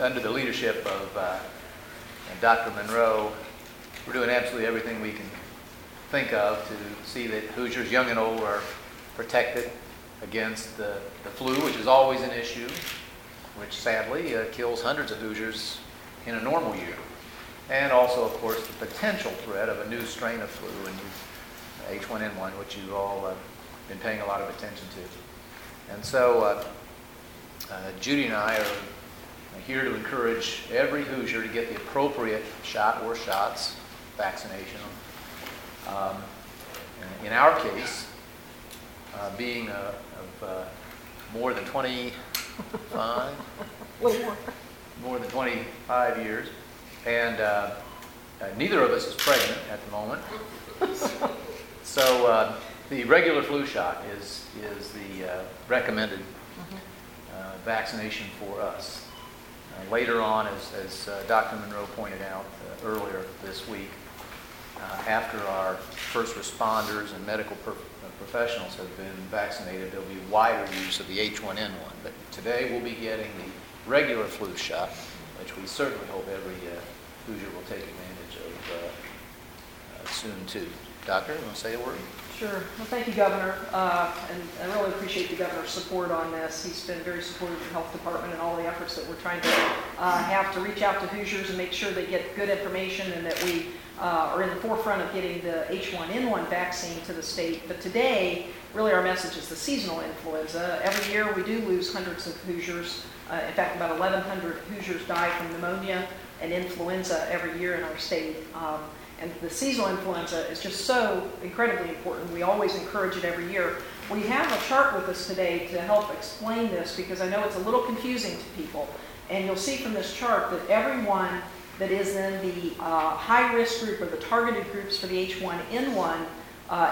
under the leadership of Dr. Monroe, we're doing absolutely everything we can think of to see that Hoosiers, young and old, are protected against the flu, which is always an issue, which sadly kills hundreds of Hoosiers in a normal year. And also, of course, the potential threat of a new strain of flu, and H1N1, which you've all been paying a lot of attention to. And so Judy and I are here to encourage every Hoosier to get the appropriate shot or shots, vaccination. In our case, being more than 25, more than 25 years, and neither of us is pregnant at the moment. So the regular flu shot is the recommended vaccination for us. Later on, as Dr. Monroe pointed out earlier this week, after our first responders and medical professionals have been vaccinated, there'll be wider use of the H1N1. But today we'll be getting the regular flu shot, which we certainly hope every Hoosier will take advantage of soon too. Doctor, you want to say a word? Sure. Well, thank you, Governor. And I really appreciate the Governor's support on this. He's been very supportive of the Health Department and all the efforts that we're trying to have to reach out to Hoosiers and make sure they get good information and that we are in the forefront of getting the H1N1 vaccine to the state. But today, really our message is the seasonal influenza. Every year we do lose hundreds of Hoosiers. In fact, about 1,100 Hoosiers die from pneumonia and influenza every year in our state. And the seasonal influenza is just so incredibly important. We always encourage it every year. We have a chart with us today to help explain this because I know it's a little confusing to people. And you'll see from this chart that everyone that is in the high-risk group or the targeted groups for the H1N1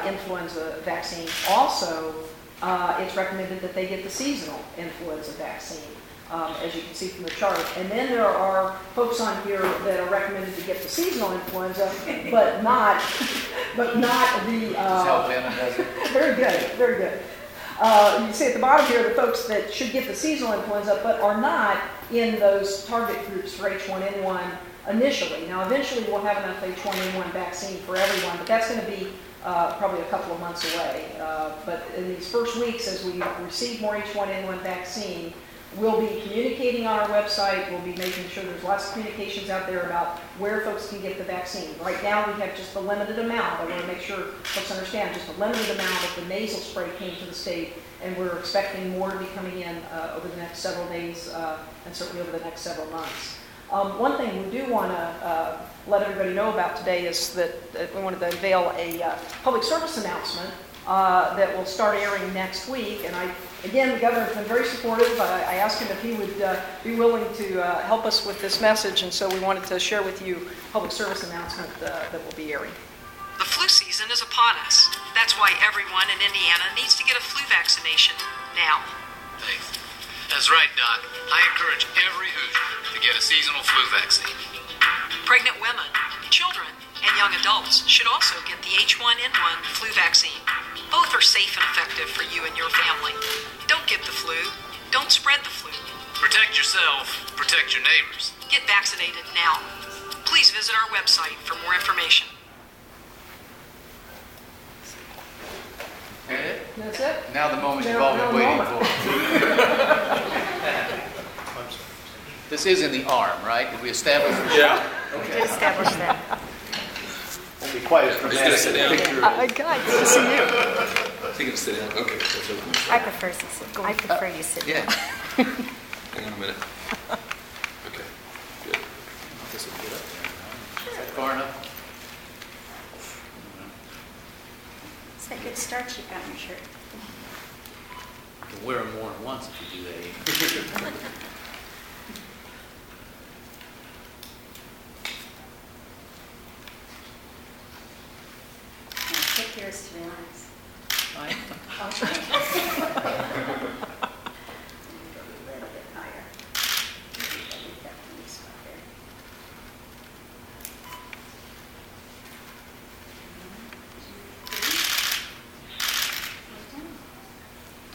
influenza vaccine also, it's recommended that they get the seasonal influenza vaccine. As you can see from the chart. And then there are folks on here that are recommended to get the seasonal influenza, but not the... South Bend does it. Very good, very good. You see at the bottom here the folks that should get the seasonal influenza but are not in those target groups for H1N1 initially. Now eventually we'll have enough H1N1 vaccine for everyone, but that's going to be probably a couple of months away. But in these first weeks as we receive more H1N1 vaccine, we'll be communicating on our website. We'll be making sure there's lots of communications out there about where folks can get the vaccine. Right now, we have just a limited amount. I want to make sure folks understand just a limited amount of the nasal spray came to the state, and we're expecting more to be coming in over the next several days and certainly over the next several months. One thing we do want to let everybody know about today is that we wanted to unveil a public service announcement that will start airing next week, and again, the Governor's been very supportive. I asked him if he would be willing to help us with this message, and so we wanted to share with you a public service announcement that will be airing. The flu season is upon us. That's why everyone in Indiana needs to get a flu vaccination now. Thanks. That's right, Doc. I encourage every Hoosier to get a seasonal flu vaccine. Pregnant women, children, and young adults should also get the H1N1 flu vaccine. Both are safe and effective for you and your family. Don't get the flu. Don't spread the flu. Protect yourself. Protect your neighbors. Get vaccinated now. Please visit our website for more information. That's it. Now the moment you've all been waiting for. This is in the arm, right? Did we establish this? Yeah. Okay. We established that. Be quite as dramatic a picture. Oh, God, it's just you. So you can sit down. Okay. I prefer to sit down. I prefer you sit down. Yeah. Hang on a minute. Okay. Good. This will get up there. Is that far enough? It's that good starch you got in your shirt. You can wear them more than once if you do that. Take yours to relax. Fine. A little bit higher.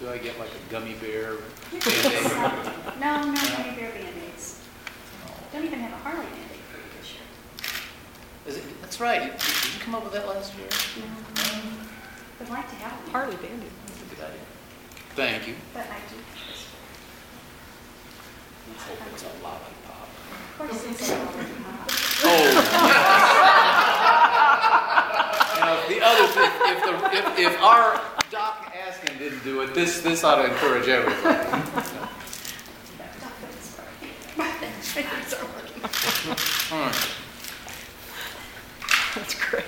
Do I get like a gummy bear? No, no gummy bear band-aids. That's right. Did you come up with that last year? Mm-hmm. I'd like to have it. Harley Bandit. That's a good idea. Thank you. But I do. Let's hope it's a lollipop. Of course it's a lollipop. Oh. You know, the other thing, if our Doc Askin didn't do it, this ought to encourage everyone. Right. That's great.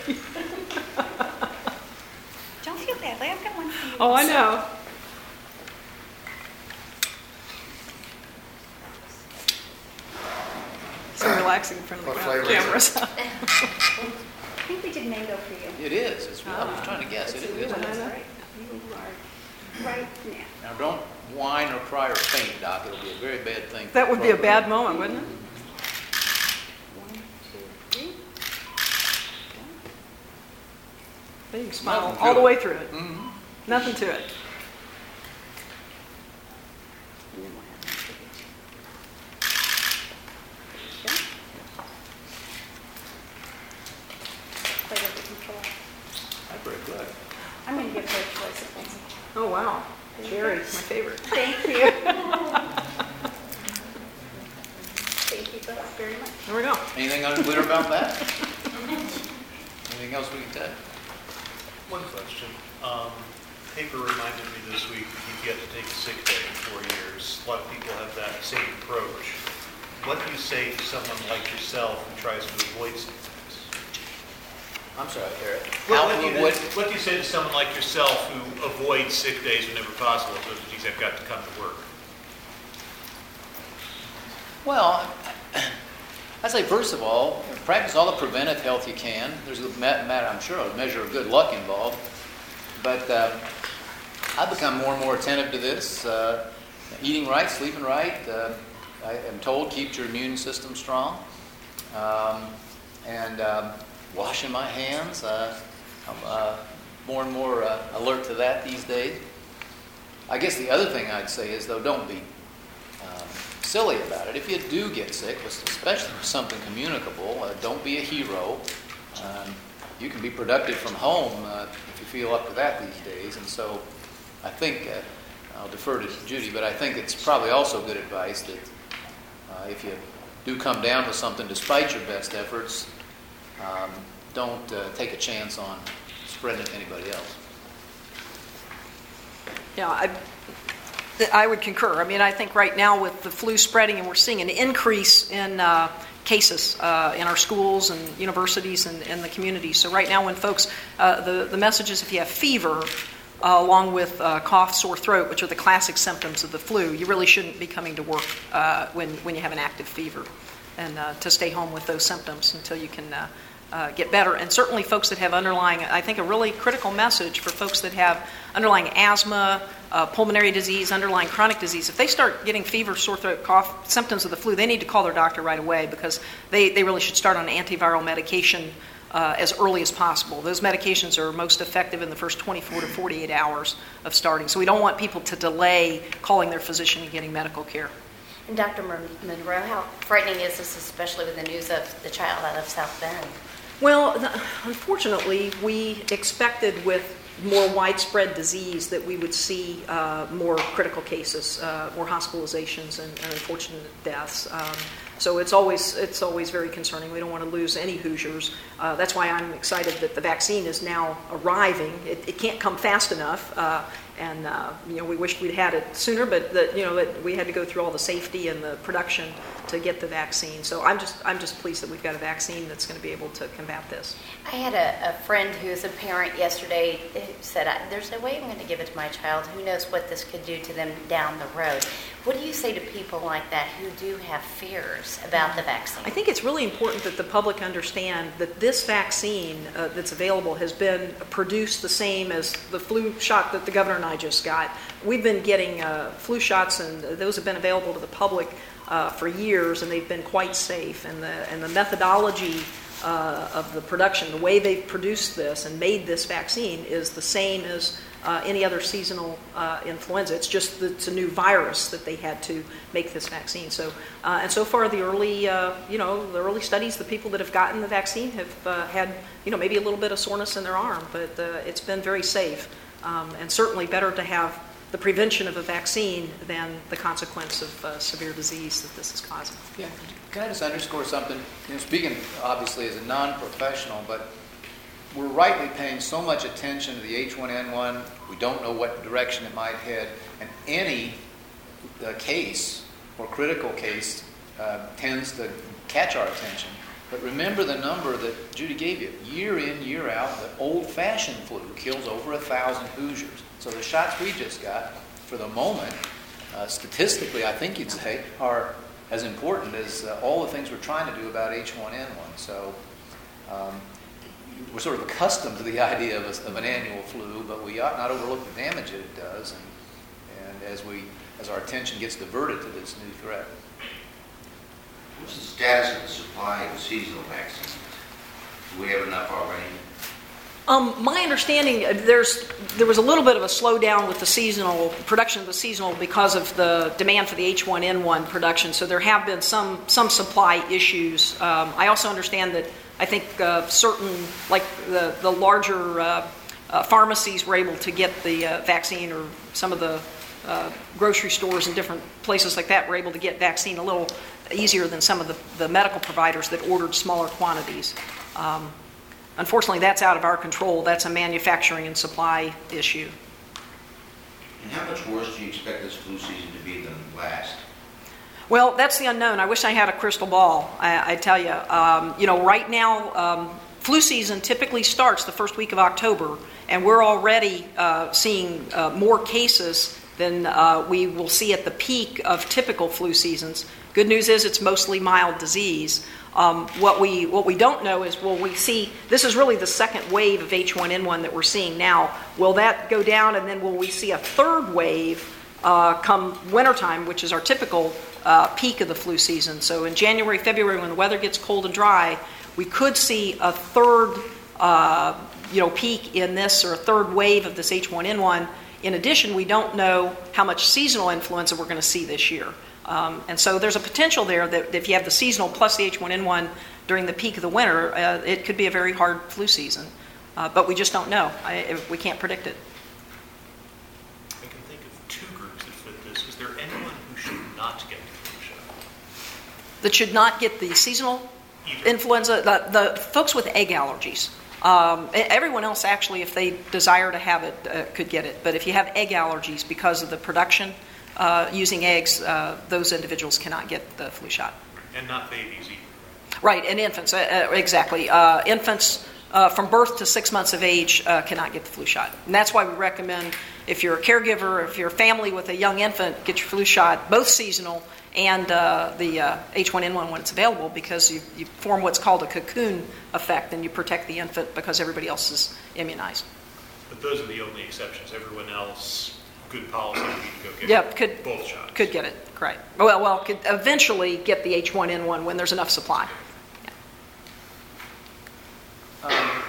Don't feel badly. I've got one for you. Oh, I know. So relaxing in front of the cameras. I think we did mango for you. It is. It's, I was trying to guess. It is. Right. You are right now. Now, don't whine or cry or faint, Doc. It'll be a very bad thing. That would be a bad moment, wouldn't it? They can smile all the way through it. Mm-hmm. Nothing to it. That's very good. I'm going to give her a choice of things. Oh, wow. Cherry's my favorite. Thank you. Thank you both very much. There we go. Anything unclear about that? Anything else we can tell? One question. Paper reminded me this week that you get to take a sick day in 4 years. A lot of people have that same approach. What do you say to someone like yourself who tries to avoid sick days? I'm sorry, Eric. What do you say to someone like yourself who avoids sick days whenever possible? So, geez, I've got to come to work. Well, I say, first of all, practice all the preventive health you can. There's a matter, I'm sure, a measure of good luck involved. But I've become more and more attentive to this. Eating right, sleeping right. I am told keep your immune system strong. And washing my hands. I'm more and more alert to that these days. I guess the other thing I'd say is, though, don't be silly about it. If you do get sick, especially with something communicable, don't be a hero. You can be productive from home if you feel up to that these days. And so I think, I'll defer to Judy, but I think it's probably also good advice that if you do come down with something despite your best efforts, don't take a chance on spreading it to anybody else. Yeah, I would concur. I mean, I think right now with the flu spreading, and we're seeing an increase in cases in our schools and universities and the community. So right now when folks, the message is if you have fever along with cough, sore throat, which are the classic symptoms of the flu, you really shouldn't be coming to work when you have an active fever, and to stay home with those symptoms until you can get better. And certainly folks that have underlying, I think a really critical message for folks that have underlying asthma, pulmonary disease, underlying chronic disease, if they start getting fever, sore throat, cough, symptoms of the flu, they need to call their doctor right away, because they really should start on antiviral medication as early as possible. Those medications are most effective in the first 24 to 48 hours of starting. So we don't want people to delay calling their physician and getting medical care. And Dr. Monroe, how frightening is this, especially with the news of the child out of South Bend? Well, unfortunately, we expected with more widespread disease that we would see more critical cases, more hospitalizations and unfortunate deaths. So it's always very concerning. We don't want to lose any Hoosiers. That's why I'm excited that the vaccine is now arriving. It can't come fast enough, and we wish we'd had it sooner, but we had to go through all the safety and the production to get the vaccine. So I'm just pleased that we've got a vaccine that's going to be able to combat this. I had a friend who's a parent yesterday who said, "There's no way I'm going to give it to my child. Who knows what this could do to them down the road?" What do you say to people like that who do have fears about the vaccine? I think it's really important that the public understand that this vaccine that's available has been produced the same as the flu shot that the governor and I just got. We've been getting flu shots, and those have been available to the public for years, and they've been quite safe. And the methodology of the production, the way they've produced this and made this vaccine, is the same as any other seasonal influenza. It's just that it's a new virus that they had to make this vaccine. So, and so far, the early, the early studies, the people that have gotten the vaccine have had, maybe a little bit of soreness in their arm, but it's been very safe, and certainly better to have the prevention of a vaccine than the consequence of severe disease that this is causing. Yeah, can I just underscore something? Speaking obviously as a non-professional, but we're rightly paying so much attention to the H1N1. We don't know what direction it might head, and any case or critical case tends to catch our attention. But remember the number that Judy gave you. Year in, year out, the old-fashioned flu kills over 1,000 Hoosiers. So the shots we just got, for the moment, statistically, I think you'd say, are as important as all the things we're trying to do about H1N1. So we're sort of accustomed to the idea of an annual flu, but we ought not overlook the damage that it does, and as our attention gets diverted to this new threat. What's the status of the supply of seasonal vaccines? Do we have enough already? My understanding, there was a little bit of a slowdown with the seasonal production of the seasonal because of the demand for the H1N1 production. So there have been some supply issues. I also understand that I think certain, like the larger pharmacies, were able to get the vaccine, or some of the grocery stores and different places like that were able to get vaccine a little easier than some of the medical providers that ordered smaller quantities. Unfortunately, that's out of our control. That's a manufacturing and supply issue. And how much worse do you expect this flu season to be than last? Well, that's the unknown. I wish I had a crystal ball, I tell you. Right now, flu season typically starts the first week of October, and we're already seeing more cases than we will see at the peak of typical flu seasons. Good news is it's mostly mild disease. What we don't know is, will we see, this is really the second wave of H1N1 that we're seeing now. Will that go down, and then will we see a third wave come wintertime, which is our typical peak of the flu season? So in January, February, when the weather gets cold and dry, we could see a third peak in this, or a third wave of this H1N1. In addition, we don't know how much seasonal influenza we're going to see this year. And so there's a potential there that if you have the seasonal plus the H1N1 during the peak of the winter, it could be a very hard flu season. But we just don't know. We can't predict it. I can think of two groups that fit this. Is there anyone who should not get the flu shot? That should not get the seasonal influenza? The folks with egg allergies. Everyone else, actually, if they desire to have it, could get it. But if you have egg allergies because of the production, using eggs, those individuals cannot get the flu shot. And not babies either. Right, and infants, exactly. Infants from birth to 6 months of age cannot get the flu shot. And that's why we recommend, if you're a caregiver, if you're a family with a young infant, get your flu shot, both seasonal and the H1N1 when it's available, because you form what's called a cocoon effect, and you protect the infant because everybody else is immunized. But those are the only exceptions. Everyone else... Good policy would be to go get both shots. Could get it, right. Well, could eventually get the H1N1 when there's enough supply. Yeah.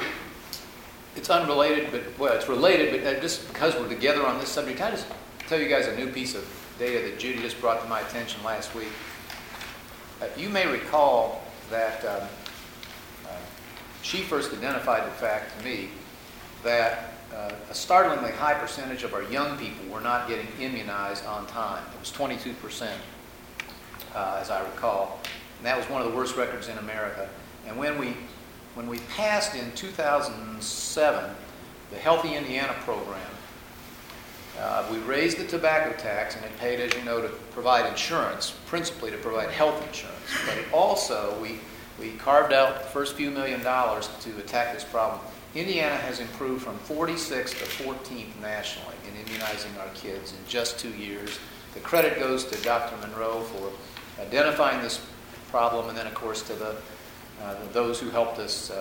It's unrelated, it's related, but just because we're together on this subject, can I just tell you guys a new piece of data that Judy just brought to my attention last week? You may recall that she first identified the fact to me that a startlingly high percentage of our young people were not getting immunized on time. It was 22%, as I recall. And that was one of the worst records in America. And when we passed in 2007 the Healthy Indiana Program, we raised the tobacco tax, and it paid, as you know, to provide insurance, principally to provide health insurance. But it also, we carved out the first few $1 million to attack this problem. Indiana has improved from 46th to 14th nationally in immunizing our kids in just 2 years. The credit goes to Dr. Monroe for identifying this problem, and then, of course, to those who helped us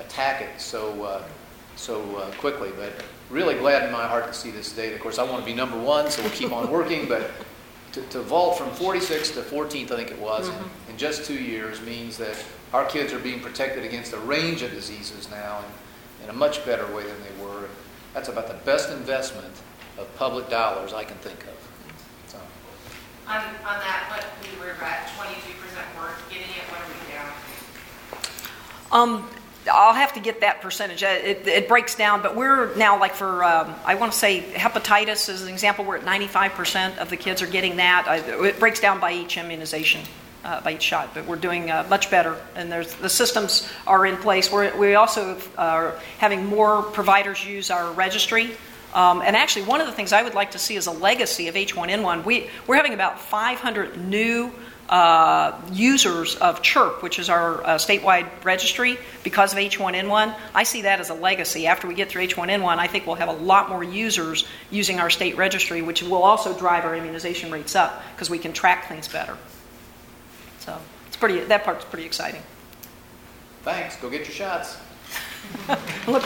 attack it so quickly. But really glad in my heart to see this data. Of course, I want to be number one, so we'll keep on working. But to vault from 46th to 14th, I think it was, mm-hmm. in just 2 years means that our kids are being protected against a range of diseases now in a much better way than they were. That's about the best investment of public dollars I can think of. So. On that, what we were about 22% work getting it. What are we down? I'll have to get that percentage. It breaks down, but we're now like for I want to say hepatitis is an example. We're at 95% of the kids are getting that. It breaks down by each immunization. By each shot, but we're doing much better, and the systems are in place. We also are having more providers use our registry, and actually one of the things I would like to see is a legacy of H1N1. We're having about 500 new users of CHIRP, which is our statewide registry, because of H1N1. I see that as a legacy. After we get through H1N1, I think we'll have a lot more users using our state registry, which will also drive our immunization rates up because we can track things better. So that part's pretty exciting. Thanks. Go get your shots.